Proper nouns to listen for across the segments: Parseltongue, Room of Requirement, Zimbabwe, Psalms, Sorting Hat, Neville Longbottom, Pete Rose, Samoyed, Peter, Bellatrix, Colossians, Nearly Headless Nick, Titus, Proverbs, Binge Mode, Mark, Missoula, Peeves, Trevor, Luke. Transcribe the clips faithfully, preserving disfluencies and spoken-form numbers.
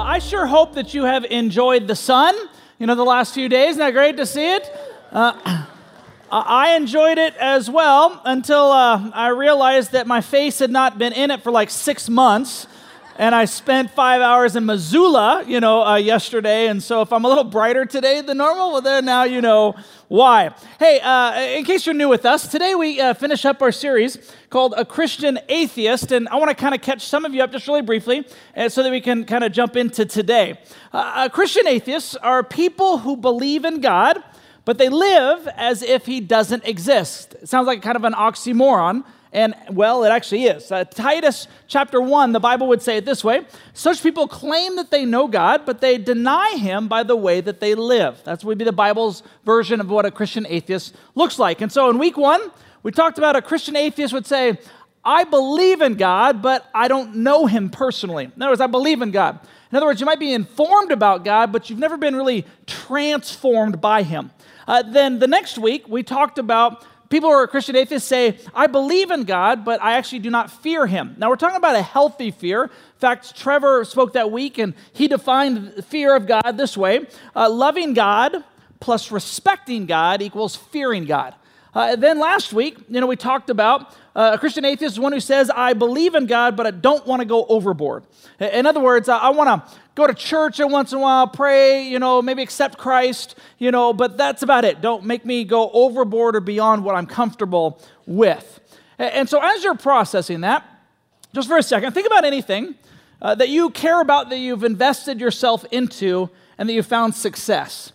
I sure hope that you have enjoyed the sun, you know, the last few days. Isn't that great to see it? Uh, I enjoyed it as well until uh, I realized that my face had not been in it for like six months. And I spent five hours in Missoula, you know, uh, yesterday. And so if I'm a little brighter today than normal, well, then now you know why. Hey, uh, in case you're new with us, today we uh, finish up our series called A Christian Atheist. And I want to kind of catch some of you up just really briefly uh, so that we can kind of jump into today. Uh, Christian atheists are people who believe in God, but they live as if he doesn't exist. It sounds like kind of an oxymoron. And, well, it actually is. Uh, Titus chapter one, the Bible would say it this way. Such people claim that they know God, but they deny him by the way that they live. That would be the Bible's version of what a Christian atheist looks like. And so in week one, we talked about a Christian atheist would say, I believe in God, but I don't know him personally. In other words, I believe in God. In other words, you might be informed about God, but you've never been really transformed by him. Uh, then the next week, we talked about people who are Christian atheists say, I believe in God, but I actually do not fear him. Now, we're talking about a healthy fear. In fact, Trevor spoke that week, and he defined fear of God this way. Uh, loving God plus respecting God equals fearing God. Uh, then last week, you know, we talked about uh, a Christian atheist is one who says, I believe in God, but I don't want to go overboard. In other words, I, I want to go to church once in a while, pray, you know, maybe accept Christ, you know, but that's about it. Don't make me go overboard or beyond what I'm comfortable with. And, and so as you're processing that, just for a second, think about anything uh, that you care about, that you've invested yourself into, and that you found success.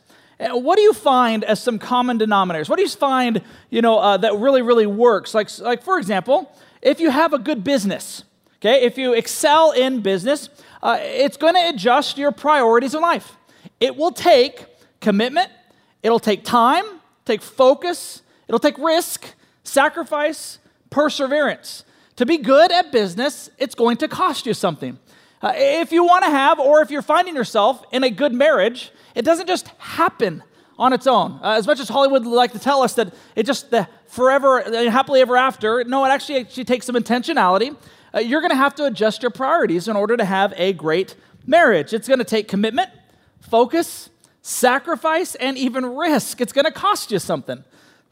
What do you find as some common denominators? What do you find, you know, uh, that really, really works? Like, like, for example, if you have a good business, okay, if you excel in business, uh, it's going to adjust your priorities in life. It will take commitment. It'll take time, take focus. It'll take risk, sacrifice, perseverance. To be good at business, it's going to cost you something. Uh, if you want to have, or if you're finding yourself in a good marriage, it doesn't just happen on its own. Uh, as much as Hollywood would like to tell us that it just, the forever, the happily ever after, no, it actually, actually takes some intentionality. Uh, you're going to have to adjust your priorities in order to have a great marriage. It's going to take commitment, focus, sacrifice, and even risk. It's going to cost you something.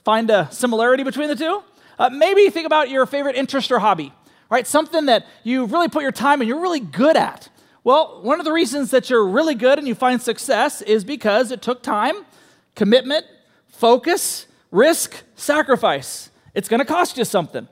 Find a similarity between the two. Uh, maybe think about your favorite interest or hobby. Right, something that you really put your time and you're really good at. Well, one of the reasons that you're really good and you find success is because it took time, commitment, focus, risk, sacrifice. It's going to cost you something.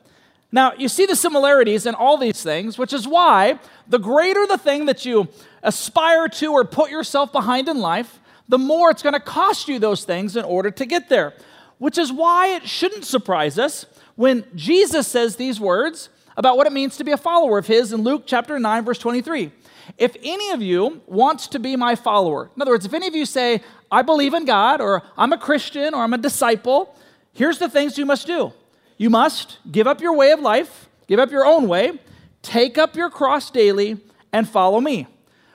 Now, you see the similarities in all these things, which is why the greater the thing that you aspire to or put yourself behind in life, the more it's going to cost you those things in order to get there, which is why it shouldn't surprise us when Jesus says these words about what it means to be a follower of his in Luke chapter nine, verse twenty-three. If any of you wants to be my follower, in other words, if any of you say, I believe in God, or I'm a Christian, or I'm a disciple, here's the things you must do. You must give up your way of life, give up your own way, take up your cross daily, and follow me.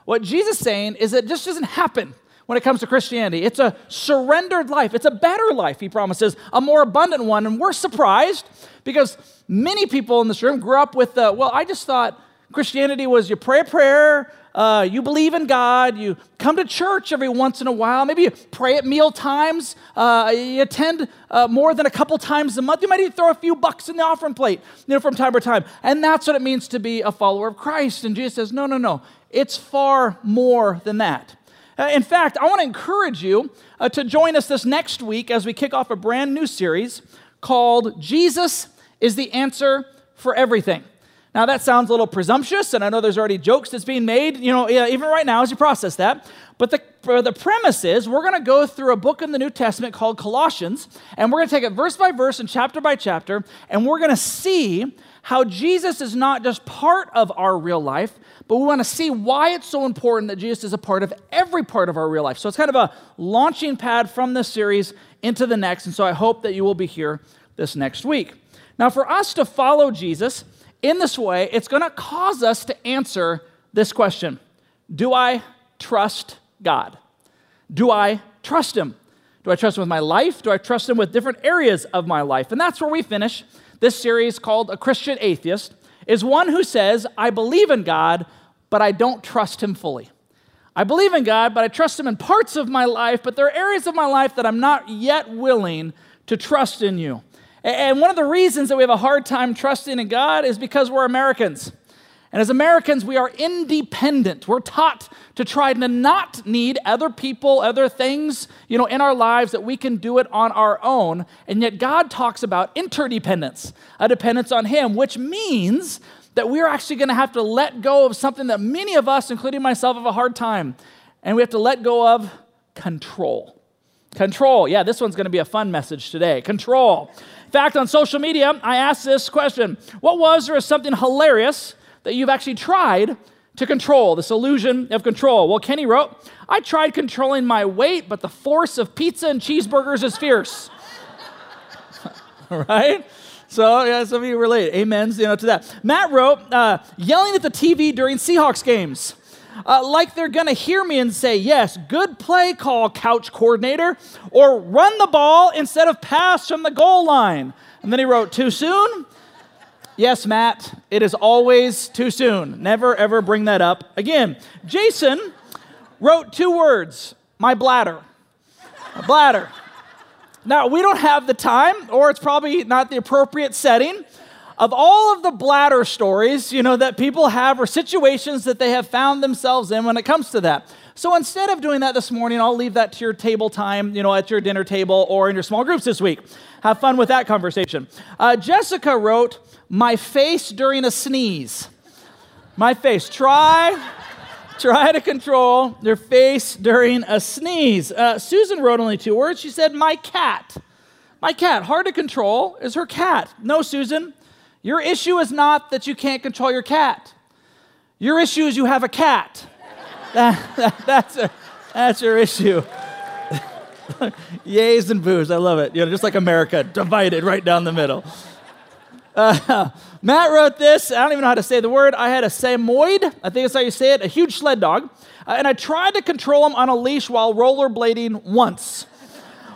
What Jesus is saying is that this doesn't happen when it comes to Christianity. It's a surrendered life. It's a better life, he promises, a more abundant one. And we're surprised because many people in this room grew up with, uh, well, I just thought Christianity was you pray a prayer, uh, you believe in God, you come to church every once in a while, maybe you pray at meal times, uh, you attend uh, more than a couple times a month, you might even throw a few bucks in the offering plate, you know, from time to time. And that's what it means to be a follower of Christ. And Jesus says, no, no, no, it's far more than that. Uh, in fact, I want to encourage you uh, to join us this next week as we kick off a brand new series called Jesus is the Answer for Everything. Now, that sounds a little presumptuous, and I know there's already jokes that's being made, you know, even right now as you process that. But the, the premise is we're going to go through a book in the New Testament called Colossians, and we're going to take it verse by verse and chapter by chapter, and we're going to see how Jesus is not just part of our real life, but we want to see why it's so important that Jesus is a part of every part of our real life. So it's kind of a launching pad from this series into the next, and so I hope that you will be here this next week. Now, for us to follow Jesus in this way, it's going to cause us to answer this question. Do I trust God? Do I trust him? Do I trust him with my life? Do I trust him with different areas of my life? And that's where we finish this series called A Christian Atheist, is one who says, I believe in God, but I don't trust him fully. I believe in God, but I trust him in parts of my life, but there are areas of my life that I'm not yet willing to trust in you. And one of the reasons that we have a hard time trusting in God is because we're Americans. And as Americans, we are independent. We're taught to try to not need other people, other things, you know, in our lives, that we can do it on our own. And yet God talks about interdependence, a dependence on him, which means that we're actually going to have to let go of something that many of us, including myself, have a hard time. And we have to let go of control. Control. Yeah, this one's going to be a fun message today. Control. In fact, on social media, I asked this question. What was or is something hilarious that you've actually tried to control, this illusion of control? Well, Kenny wrote, I tried controlling my weight, but the force of pizza and cheeseburgers is fierce. All right? So, yeah, some of you relate. Amens, you know, to that. Matt wrote, uh, yelling at the T V during Seahawks games. Uh, like they're going to hear me and say, yes, good play call, couch coordinator, or run the ball instead of pass from the goal line. And then he wrote, too soon? Yes, Matt, it is always too soon. Never, ever bring that up again. Jason wrote two words, my bladder. My bladder. Now, we don't have the time, or it's probably not the appropriate setting. Of all of the bladder stories, you know, that people have or situations that they have found themselves in when it comes to that. So instead of doing that this morning, I'll leave that to your table time, you know, at your dinner table or in your small groups this week. Have fun with that conversation. Uh, Jessica wrote, my face during a sneeze. My face. Try... Try to control their face during a sneeze. Uh, Susan wrote only two words. She said, my cat. My cat. Hard to control is her cat. No, Susan, your issue is not that you can't control your cat. Your issue is you have a cat. that, that, that's, a, that's your issue. Yays and boos. I love it. You know, just like America, divided right down the middle. Uh, Matt wrote this. I don't even know how to say the word. I had a Samoyed, I think that's how you say it, a huge sled dog, uh, and I tried to control him on a leash while rollerblading once.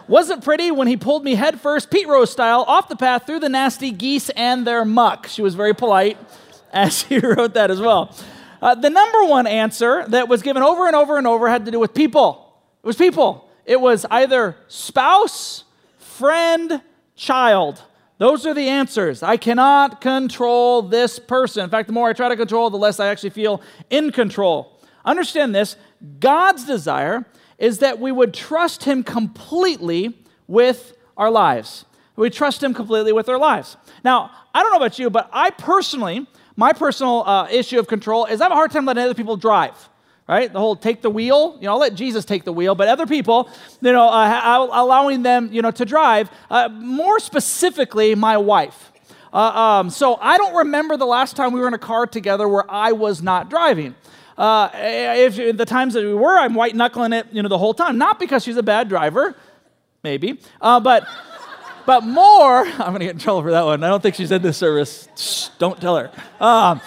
Wasn't pretty when he pulled me headfirst, Pete Rose style, off the path through the nasty geese and their muck. She was very polite as she wrote that as well. Uh, the number one answer that was given over and over and over had to do with people. It was people. It was either spouse, friend, child. Those are the answers. I cannot control this person. In fact, the more I try to control, the less I actually feel in control. Understand this. God's desire is that we would trust him completely with our lives. We trust him completely with our lives. Now, I don't know about you, but I personally, my personal uh, issue of control is I have a hard time letting other people drive. Right? The whole take the wheel, you know, I'll let Jesus take the wheel, but other people, you know, uh, allowing them, you know, to drive, uh, more specifically, my wife. Uh, um, so I don't remember the last time we were in a car together where I was not driving. Uh, if the times that we were, I'm white knuckling it, you know, the whole time, not because she's a bad driver, maybe, uh, but, but more, I'm going to get in trouble for that one. I don't think she's in this service. Shh, don't tell her. Um,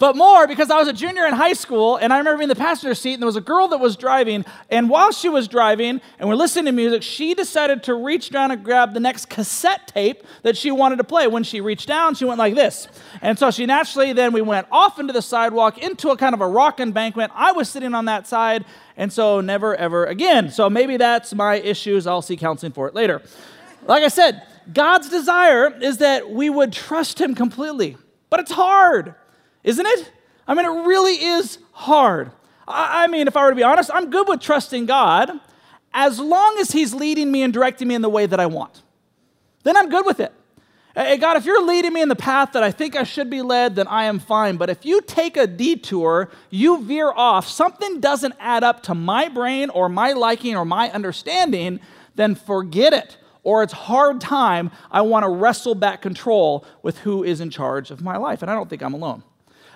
But more because I was a junior in high school, and I remember being in the passenger seat, and there was a girl that was driving, and while she was driving and we're listening to music, she decided to reach down and grab the next cassette tape that she wanted to play. When she reached down, she went like this. And so she naturally, then we went off into the sidewalk, into a kind of a rock embankment. I was sitting on that side, and so never, ever again. So maybe that's my issues. I'll see counseling for it later. Like I said, God's desire is that we would trust him completely, but it's hard. Isn't it? I mean, it really is hard. I, I mean, if I were to be honest, I'm good with trusting God as long as he's leading me and directing me in the way that I want. Then I'm good with it. Hey, God, if you're leading me in the path that I think I should be led, then I am fine. But if you take a detour, you veer off, something doesn't add up to my brain or my liking or my understanding, then forget it. Or it's hard time. I want to wrestle back control with who is in charge of my life. And I don't think I'm alone.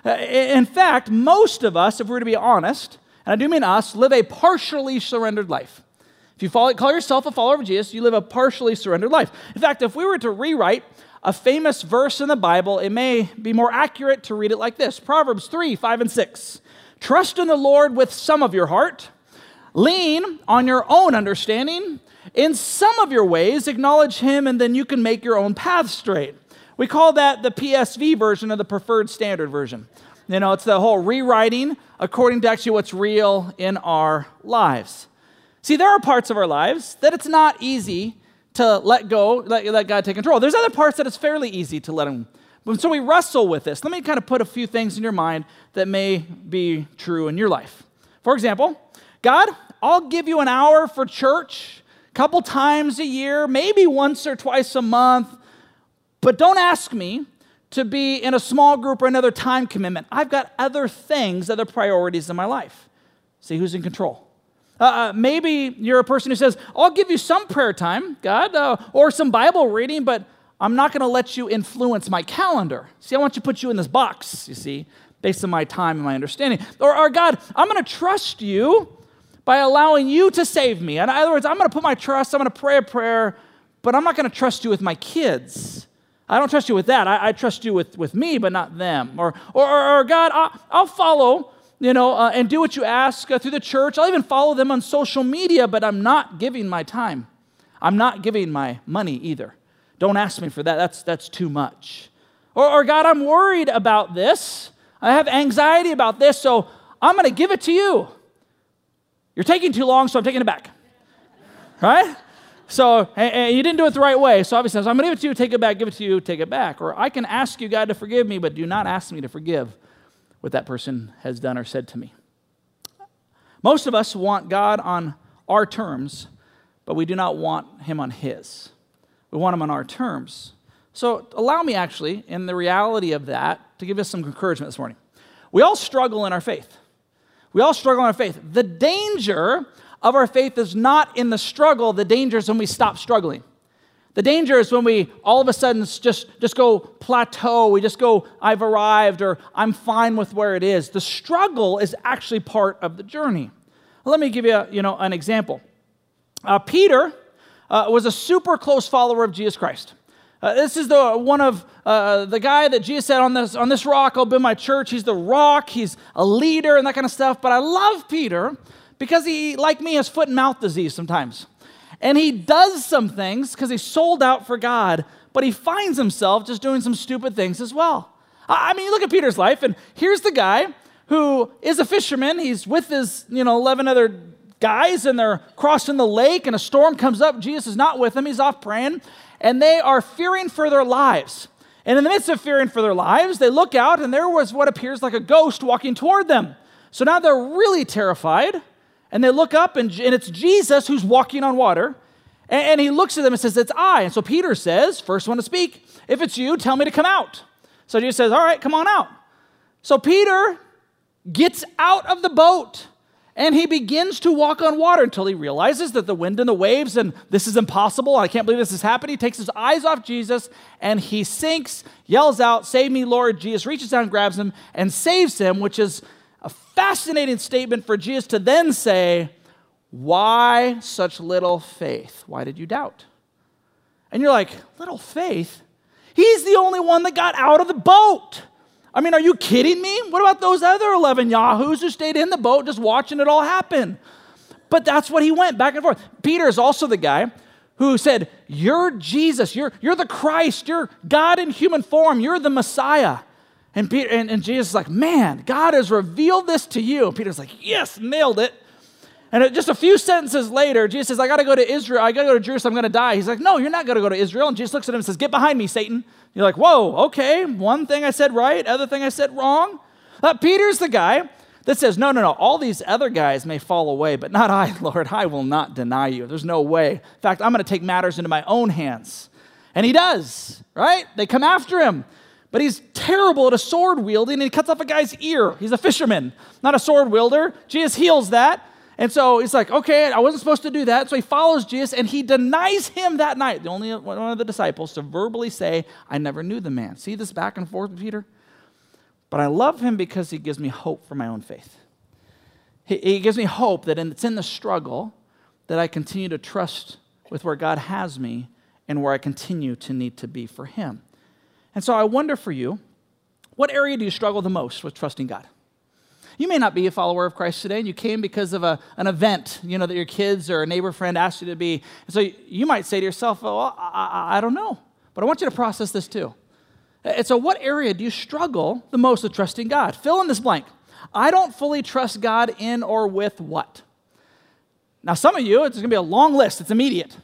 In fact, most of us, if we were to be honest, and I do mean us, live a partially surrendered life. If you follow, call yourself a follower of Jesus, you live a partially surrendered life. In fact, if we were to rewrite a famous verse in the Bible, it may be more accurate to read it like this. Proverbs three, five, and six. Trust in the Lord with some of your heart. Lean on your own understanding. In some of your ways, acknowledge him, and then you can make your own path straight. We call that the P S V version of the Preferred Standard Version. You know, it's the whole rewriting according to actually what's real in our lives. See, there are parts of our lives that it's not easy to let go, let, let God take control. There's other parts that it's fairly easy to let him. So we wrestle with this. Let me kind of put a few things in your mind that may be true in your life. For example, God, I'll give you an hour for church, a couple times a year, maybe once or twice a month, but don't ask me to be in a small group or another time commitment. I've got other things, other priorities in my life. See who's in control. Uh, maybe you're a person who says, I'll give you some prayer time, God, uh, or some Bible reading, but I'm not going to let you influence my calendar. See, I want you to put you in this box, you see, based on my time and my understanding. Or, or God, I'm going to trust you by allowing you to save me. In other words, I'm going to put my trust, I'm going to pray a prayer, but I'm not going to trust you with my kids. I don't trust you with that. I, I trust you with, with me, but not them. Or, or, or, or God, I, I'll follow, you know, uh, and do what you ask uh, through the church. I'll even follow them on social media, but I'm not giving my time. I'm not giving my money either. Don't ask me for that. That's, that's too much. Or, or God, I'm worried about this. I have anxiety about this, so I'm going to give it to you. You're taking too long, so I'm taking it back. Right? So and, and you didn't do it the right way. So obviously, I'm going to give it to you, take it back, give it to you, take it back. Or I can ask you, God, to forgive me, but do not ask me to forgive what that person has done or said to me. Most of us want God on our terms, but we do not want him on his. We want him on our terms. So allow me actually, in the reality of that, to give us some encouragement this morning. We all struggle in our faith. We all struggle in our faith. The danger of our faith is not in the struggle. The danger is when we stop struggling. The danger is when we all of a sudden just, just go plateau. We just go, I've arrived, or I'm fine with where it is. The struggle is actually part of the journey. Let me give you, a, you know, an example. Uh, Peter... Uh, was a super close follower of Jesus Christ. Uh, this is the one of uh, the guy that Jesus said, on this, on this rock I'll build my church. He's the rock, he's a leader and that kind of stuff. But I love Peter because he, like me, has foot and mouth disease sometimes. And he does some things because he's sold out for God, but he finds himself just doing some stupid things as well. I, I mean, you look at Peter's life, and here's the guy who is a fisherman. He's with his, you know, eleven other guys, and they're crossing the lake, and a storm comes up. Jesus is not with them. He's off praying, and they are fearing for their lives. And in the midst of fearing for their lives, they look out, and there was what appears like a ghost walking toward them. So now they're really terrified, and they look up, and, and it's Jesus who's walking on water, and, and he looks at them and says, it's I. And so Peter says, first one to speak, if it's you, tell me to come out. So Jesus says, all right, come on out. So Peter gets out of the boat, and he begins to walk on water until he realizes that the wind and the waves, and this is impossible, I can't believe this is happening. He takes his eyes off Jesus, and he sinks, yells out, save me, Lord. Jesus reaches down, grabs him, and saves him, which is a fascinating statement for Jesus to then say, why such little faith? Why did you doubt? And you're like, little faith? He's the only one that got out of the boat. I mean, are you kidding me? What about those other eleven yahoos who stayed in the boat just watching it all happen? But that's what he went back and forth. Peter is also the guy who said, you're Jesus, you're, you're the Christ, you're God in human form, you're the Messiah. And, Peter, and, and Jesus is like, man, God has revealed this to you. And Peter's like, yes, nailed it. And just a few sentences later, Jesus says, I got to go to Israel, I got to go to Jerusalem, I'm going to die. He's like, no, you're not going to go to Israel. And Jesus looks at him and says, get behind me, Satan. You're like, whoa, okay, one thing I said right, other thing I said wrong. Uh, Peter's the guy that says, no, no, no, all these other guys may fall away, but not I, Lord. I will not deny you. There's no way. In fact, I'm going to take matters into my own hands. And he does, right? They come after him. But he's terrible at a sword wielding, and he cuts off a guy's ear. He's a fisherman, not a sword wielder. Jesus heals that. And so he's like, okay, I wasn't supposed to do that. So he follows Jesus, and he denies him that night. The only one of the disciples to verbally say, I never knew the man. See this back and forth with Peter? But I love him because he gives me hope for my own faith. He, he gives me hope that in, it's in the struggle that I continue to trust with where God has me and where I continue to need to be for him. And so I wonder for you, what area do you struggle the most with trusting God? You may not be a follower of Christ today, and you came because of a, an event, you know, that your kids or a neighbor friend asked you to be. And so you might say to yourself, well, I, I, I don't know, but I want you to process this too. And so what area do you struggle the most with trusting God? Fill in this blank. I don't fully trust God in or with what? Now, some of you, it's going to be a long list. It's immediate.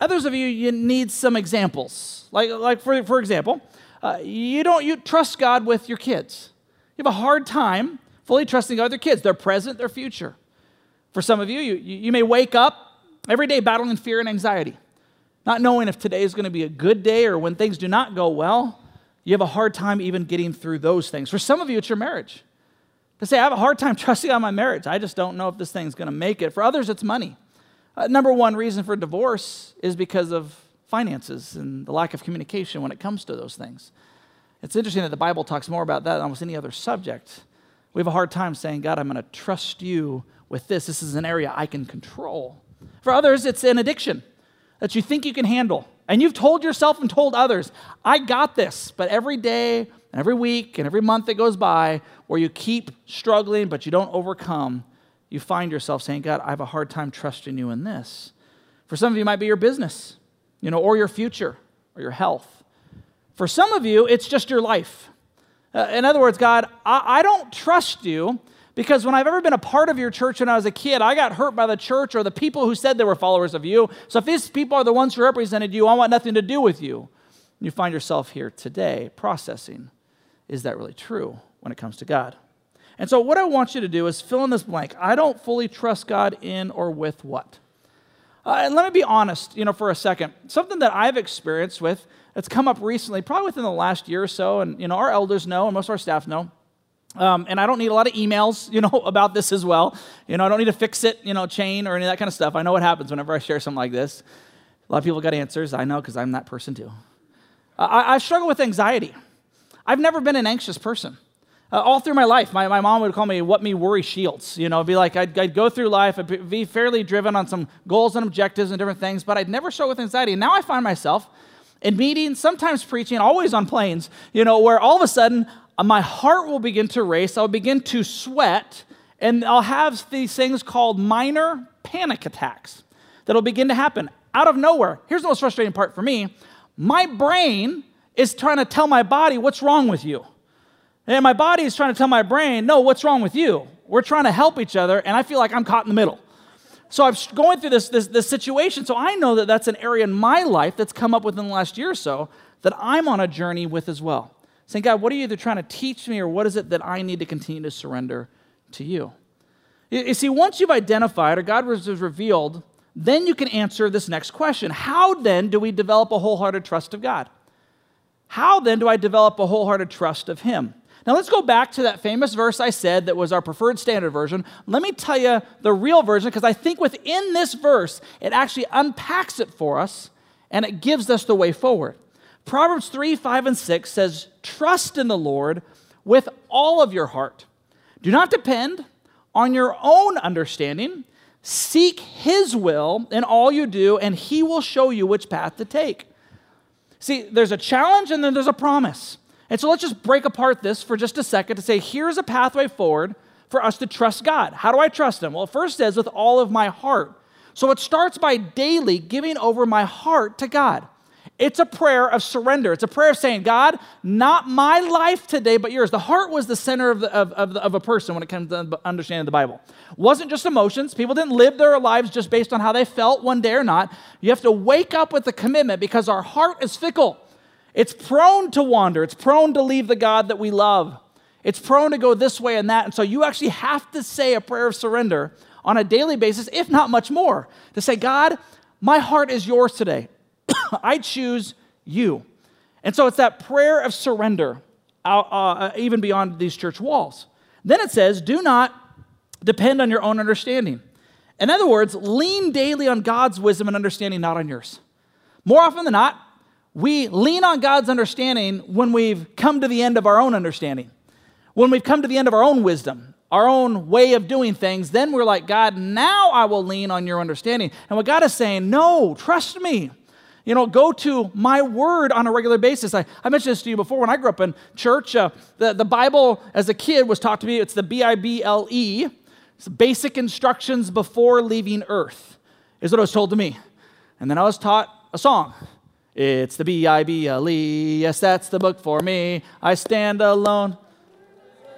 Others of you, you need some examples. Like, like for, for example, uh, you don't you trust God with your kids. You have a hard time fully trusting God with your kids, their present, their future. For some of you, you, you may wake up every day battling fear and anxiety, not knowing if today is going to be a good day or when things do not go well. You have a hard time even getting through those things. For some of you, it's your marriage. To say, I have a hard time trusting on my marriage. I just don't know if this thing's going to make it. For others, it's money. Uh, number one reason for divorce is because of finances and the lack of communication when it comes to those things. It's interesting that the Bible talks more about that than almost any other subject. We have a hard time saying, God, I'm going to trust you with this. This is an area I can control. For others, it's an addiction that you think you can handle. And you've told yourself and told others, I got this. But every day, and every week, and every month that goes by, where you keep struggling but you don't overcome, you find yourself saying, God, I have a hard time trusting you in this. For some of you, it might be your business, you know, or your future, or your health. For some of you, it's just your life. Uh, in other words, God, I, I don't trust you because when I've ever been a part of your church when I was a kid, I got hurt by the church or the people who said they were followers of you. So if these people are the ones who represented you, I want nothing to do with you. And you find yourself here today processing. Is that really true when it comes to God? And so what I want you to do is fill in this blank. I don't fully trust God in or with what? Uh, and let me be honest, you know, for a second. Something that I've experienced with, that's come up recently, probably within the last year or so, and, you know, our elders know and most of our staff know. Um, and I don't need a lot of emails, you know, about this as well. You know, I don't need a fix it, you know, chain or any of that kind of stuff. I know what happens whenever I share something like this. A lot of people got answers. I know because I'm that person too. Uh, I, I struggle with anxiety. I've never been an anxious person. Uh, all through my life, my, my mom would call me what me worry shields. You know, it'd be like I'd, I'd go through life, I'd be fairly driven on some goals and objectives and different things, but I'd never struggle with anxiety. And now I find myself in meetings, sometimes preaching, always on planes, you know, where all of a sudden uh, my heart will begin to race, I'll begin to sweat, and I'll have these things called minor panic attacks that'll begin to happen out of nowhere. Here's the most frustrating part for me. My brain is trying to tell my body what's wrong with you. And my body is trying to tell my brain, no, what's wrong with you? We're trying to help each other, and I feel like I'm caught in the middle. So I'm going through this, this, this situation, so I know that that's an area in my life that's come up within the last year or so that I'm on a journey with as well. Saying, God, what are you either trying to teach me, or what is it that I need to continue to surrender to you? You see, once you've identified, or God was revealed, then you can answer this next question. How then do we develop a wholehearted trust of God? How then do I develop a wholehearted trust of him? Now let's go back to that famous verse I said that was our preferred standard version. Let me tell you the real version, because I think within this verse, it actually unpacks it for us, and it gives us the way forward. Proverbs three, five, and six says, trust in the Lord with all of your heart. Do not depend on your own understanding. Seek his will in all you do, and he will show you which path to take. See, there's a challenge and then there's a promise. And so let's just break apart this for just a second to say, here's a pathway forward for us to trust God. How do I trust him? Well, it first says, with all of my heart. So it starts by daily giving over my heart to God. It's a prayer of surrender. It's a prayer of saying, God, not my life today, but yours. The heart was the center of, the, of, of, the, of a person when it comes to understanding the Bible. It wasn't just emotions. People didn't live their lives just based on how they felt one day or not. You have to wake up with the commitment because our heart is fickle. It's prone to wander. It's prone to leave the God that we love. It's prone to go this way and that. And so you actually have to say a prayer of surrender on a daily basis, if not much more, to say, God, my heart is yours today. I choose you. And so it's that prayer of surrender, uh, uh, even beyond these church walls. Then it says, do not depend on your own understanding. In other words, lean daily on God's wisdom and understanding, not on yours. More often than not, we lean on God's understanding when we've come to the end of our own understanding. When we've come to the end of our own wisdom, our own way of doing things, then we're like, God, now I will lean on your understanding. And what God is saying, no, trust me. You know, go to my word on a regular basis. I, I mentioned this to you before. When I grew up in church, uh, the, the Bible as a kid was taught to me. It's the B I B L E. It's basic instructions before leaving earth is what it was told to me. And then I was taught a song. It's the B I B L E. Yes, that's the book for me. I stand alone.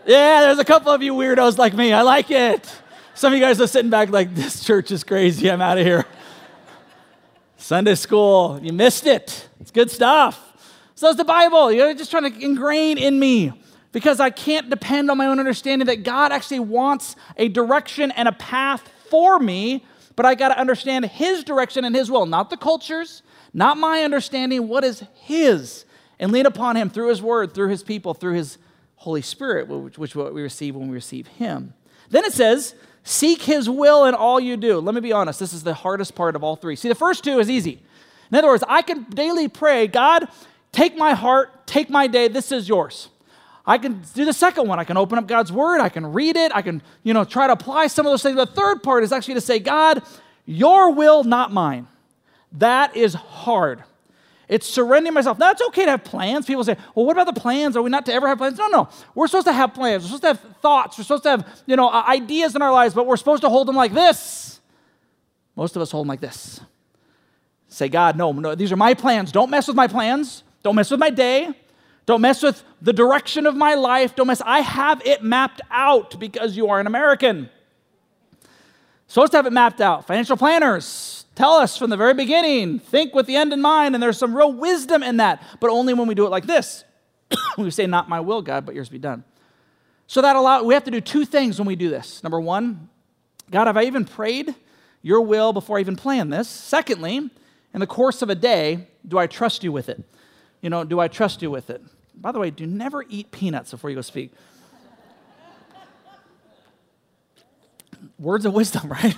Yeah, there's a couple of you weirdos like me. I like it. Some of you guys are sitting back like, this church is crazy. I'm out of here. Sunday school, you missed it. It's good stuff. So it's the Bible. You're just trying to ingrain in me because I can't depend on my own understanding that God actually wants a direction and a path for me, but I got to understand his direction and his will, not the culture's, not my understanding, what is his, and lean upon him through his word, through his people, through his Holy Spirit, which is what we receive when we receive him. Then it says, seek his will in all you do. Let me be honest, this is the hardest part of all three. See, the first two is easy. In other words, I can daily pray, God, take my heart, take my day, this is yours. I can do the second one. I can open up God's word. I can read it. I can, you know, try to apply some of those things. The third part is actually to say, God, your will, not mine. That is hard. It's surrendering myself. Now, it's okay to have plans. People say, well, what about the plans? Are we not to ever have plans? No, no. We're supposed to have plans. We're supposed to have thoughts. We're supposed to have, you know, ideas in our lives, but we're supposed to hold them like this. Most of us hold them like this. Say, God, no, no, these are my plans. Don't mess with my plans. Don't mess with my day. Don't mess with the direction of my life. Don't mess. I have it mapped out because you are an American. Supposed to have it mapped out. Financial planners tell us from the very beginning, think with the end in mind, and there's some real wisdom in that, but only when we do it like this. We say, not my will, God, but yours be done. So that allow, we have to do two things when we do this. Number one, God, have I even prayed your will before I even planned this? Secondly, in the course of a day, do I trust you with it? You know, do I trust you with it? By the way, do never eat peanuts before you go speak. Words of wisdom, right?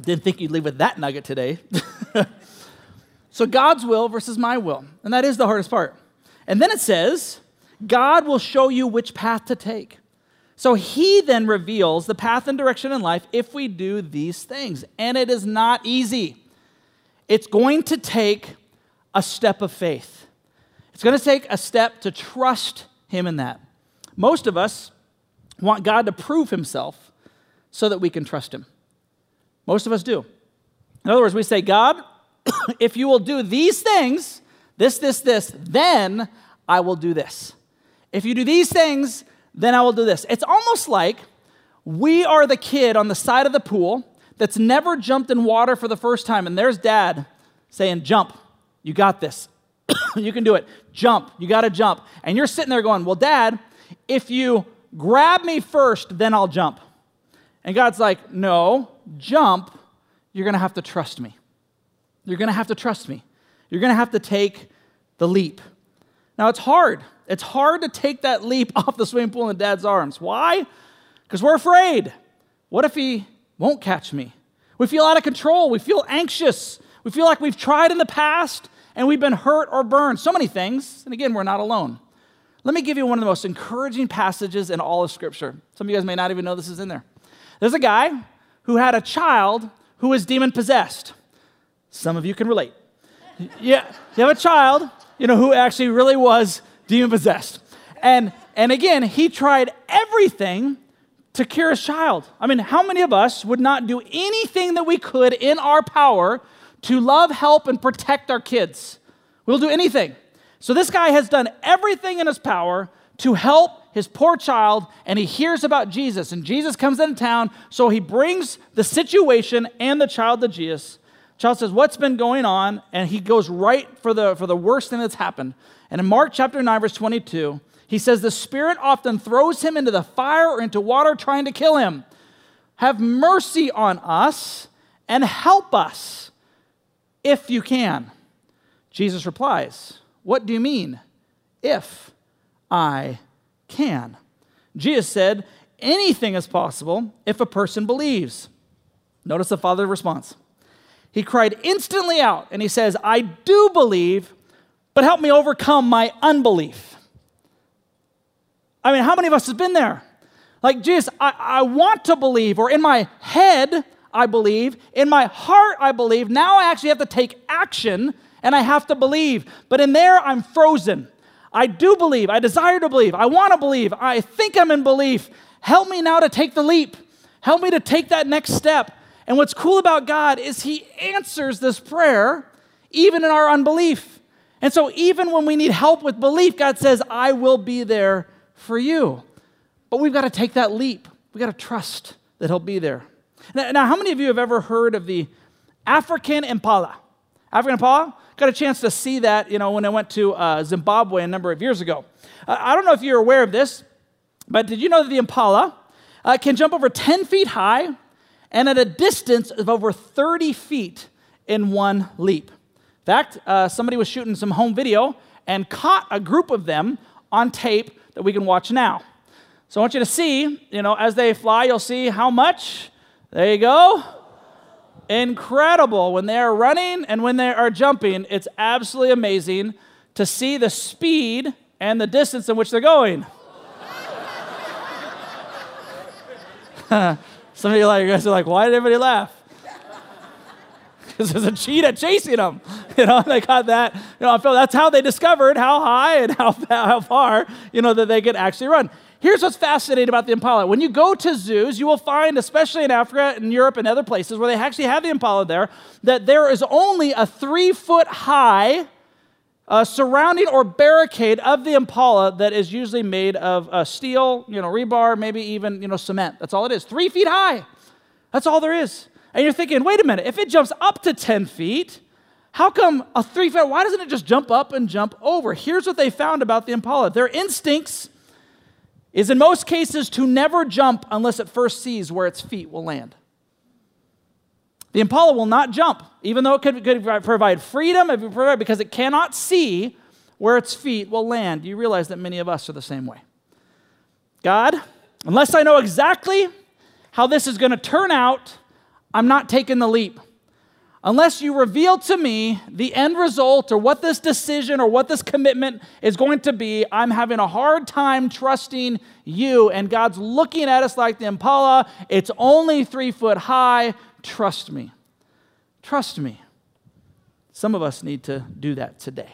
Didn't think you'd leave with that nugget today. So God's will versus my will. And that is the hardest part. And then it says, God will show you which path to take. So he then reveals the path and direction in life if we do these things. And it is not easy. It's going to take a step of faith. It's going to take a step to trust him in that. Most of us want God to prove himself so that we can trust him. Most of us do. In other words, we say, God, if you will do these things, this, this, this, then I will do this. If you do these things, then I will do this. It's almost like we are the kid on the side of the pool that's never jumped in water for the first time, and there's dad saying, jump. You got this. You can do it. Jump. You got to jump. And you're sitting there going, well, Dad, if you grab me first, then I'll jump. And God's like, no, jump. You're going to have to trust me. You're going to have to trust me. You're going to have to take the leap. Now, it's hard. It's hard to take that leap off the swimming pool in Dad's arms. Why? Because we're afraid. What if he won't catch me? We feel out of control. We feel anxious. We feel like we've tried in the past and we've been hurt or burned. So many things. And again, we're not alone. Let me give you one of the most encouraging passages in all of Scripture. Some of you guys may not even know this is in there. There's a guy who had a child who was demon-possessed. Some of you can relate. Yeah, you have a child, you know, who actually really was demon-possessed. And, and again, he tried everything to cure his child. I mean, how many of us would not do anything that we could in our power to love, help, and protect our kids? We'll do anything. So this guy has done everything in his power to help his poor child, and he hears about Jesus, and Jesus comes into town, so he brings the situation and the child to Jesus. Child says, what's been going on? And he goes right for the, for the worst thing that's happened. And in Mark chapter nine, verse twenty-two, he says, the spirit often throws him into the fire or into water trying to kill him. Have mercy on us and help us, if you can. Jesus replies, what do you mean, if I can? Jesus said, anything is possible if a person believes. Notice the father's response. He cried instantly out, and he says, I do believe, but help me overcome my unbelief. I mean, how many of us have been there? Like, Jesus, I, I want to believe, or in my head, I believe. In my heart, I believe. Now I actually have to take action, and I have to believe. But in there, I'm frozen. I do believe. I desire to believe. I want to believe. I think I'm in belief. Help me now to take the leap. Help me to take that next step. And what's cool about God is he answers this prayer even in our unbelief. And so even when we need help with belief, God says, I will be there for you. But we've got to take that leap. We've got to trust that he'll be there. Now, now how many of you have ever heard of the African impala? African impala? Got a chance to see that, you know, when I went to uh, Zimbabwe a number of years ago. Uh, I don't know if you're aware of this, but did you know that the impala uh, can jump over ten feet high and at a distance of over thirty feet in one leap? In fact, uh, somebody was shooting some home video and caught a group of them on tape that we can watch now. So I want you to see, you know, as they fly, you'll see how much. There you go. Incredible. When they are running and when they are jumping, it's absolutely amazing to see the speed and the distance in which they're going. Some of you, like, you guys are like, why did everybody laugh? Because there's a cheetah chasing them. You know, they got that. You know, I feel that's how they discovered how high and how, how far, you know, that they could actually run. Here's what's fascinating about the impala. When you go to zoos, you will find, especially in Africa and Europe and other places where they actually have the impala there, that there is only a three-foot high uh, surrounding or barricade of the impala that is usually made of uh, steel, you know, rebar, maybe even, you know, cement. That's all it is. Three feet high. That's all there is. And you're thinking, wait a minute, if it jumps up to ten feet, how come a three foot, why doesn't it just jump up and jump over? Here's what they found about the impala. Their instincts is in most cases to never jump unless it first sees where its feet will land. The impala will not jump, even though it could, could provide freedom, because it cannot see where its feet will land. You realize that many of us are the same way. God, unless I know exactly how this is going to turn out, I'm not taking the leap. Unless you reveal to me the end result or what this decision or what this commitment is going to be, I'm having a hard time trusting you. And God's looking at us like the impala. It's only three foot high. Trust me. Trust me. Some of us need to do that today.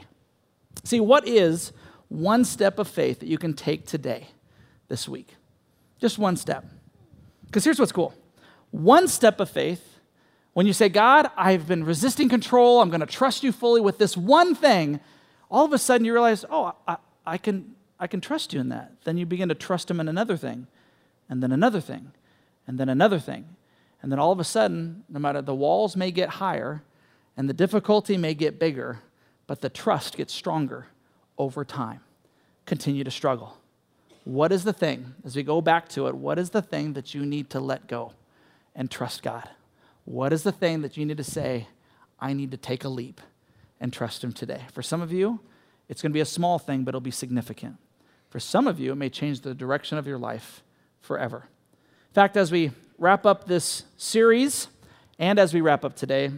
See, what is one step of faith that you can take today, this week? Just one step. Because here's what's cool. One step of faith, when you say, God, I've been resisting control, I'm going to trust you fully with this one thing, all of a sudden you realize, oh, I, I, can, I can trust you in that. Then you begin to trust him in another thing, and then another thing, and then another thing. And then all of a sudden, no matter, the walls may get higher, and the difficulty may get bigger, but the trust gets stronger over time. Continue to struggle. What is the thing, as we go back to it, what is the thing that you need to let go and trust God? What is the thing that you need to say, I need to take a leap and trust him today? For some of you, it's going to be a small thing, but it'll be significant. For some of you, it may change the direction of your life forever. In fact, as we wrap up this series, and as we wrap up today,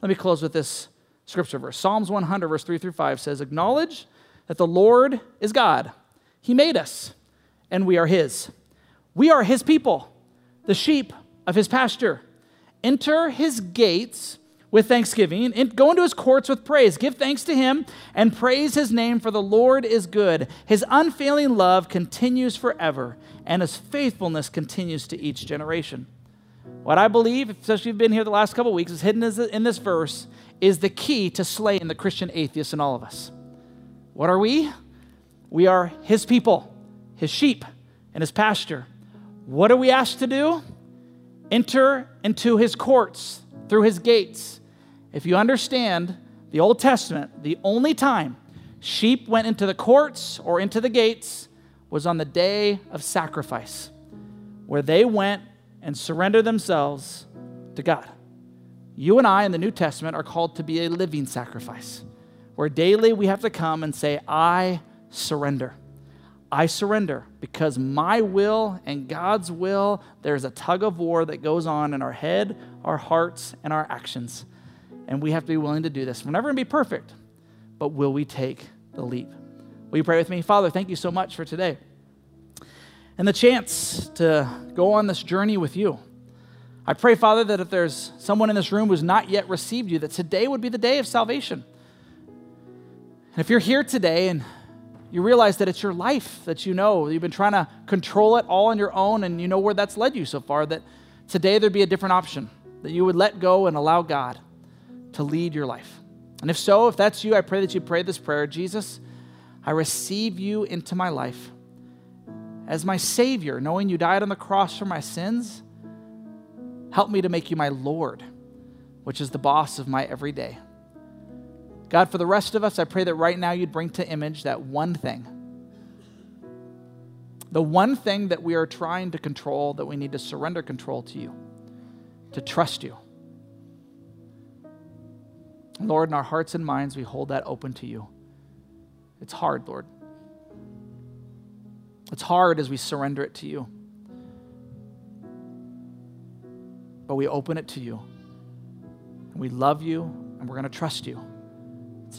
let me close with this scripture verse. Psalms one hundred, verse three through five says, acknowledge that the Lord is God. He made us, and we are his. We are his people, the sheep of his pasture. Enter his gates with thanksgiving, and go into his courts with praise. Give thanks to him and praise his name, for the Lord is good. His unfailing love continues forever, and his faithfulness continues to each generation. What I believe, especially if you've been here the last couple weeks, is hidden in this verse, is the key to slaying the Christian atheist in all of us. What are we? We are his people, his sheep, and his pasture. What are we asked to do? Enter into his courts through his gates. If you understand the Old Testament, the only time sheep went into the courts or into the gates was on the day of sacrifice, where they went and surrendered themselves to God. You and I in the New Testament are called to be a living sacrifice, where daily we have to come and say, I surrender. I surrender, because my will and God's will, there's a tug of war that goes on in our head, our hearts, and our actions. And we have to be willing to do this. We're never going to be perfect, but will we take the leap? Will you pray with me? Father, thank you so much for today and the chance to go on this journey with you. I pray, Father, that if there's someone in this room who's not yet received you, that today would be the day of salvation. And if you're here today and you realize that it's your life that you know. You've been trying to control it all on your own, and you know where that's led you so far, that today there'd be a different option, that you would let go and allow God to lead your life. And if so, if that's you, I pray that you pray this prayer. Jesus, I receive you into my life as my Savior, knowing you died on the cross for my sins. Help me to make you my Lord, which is the boss of my everyday. God, for the rest of us, I pray that right now you'd bring to image that one thing. The one thing that we are trying to control, that we need to surrender control to you, to trust you. Lord, in our hearts and minds, we hold that open to you. It's hard, Lord. It's hard as we surrender it to you. But we open it to you. And we love you, and we're going to trust you. It's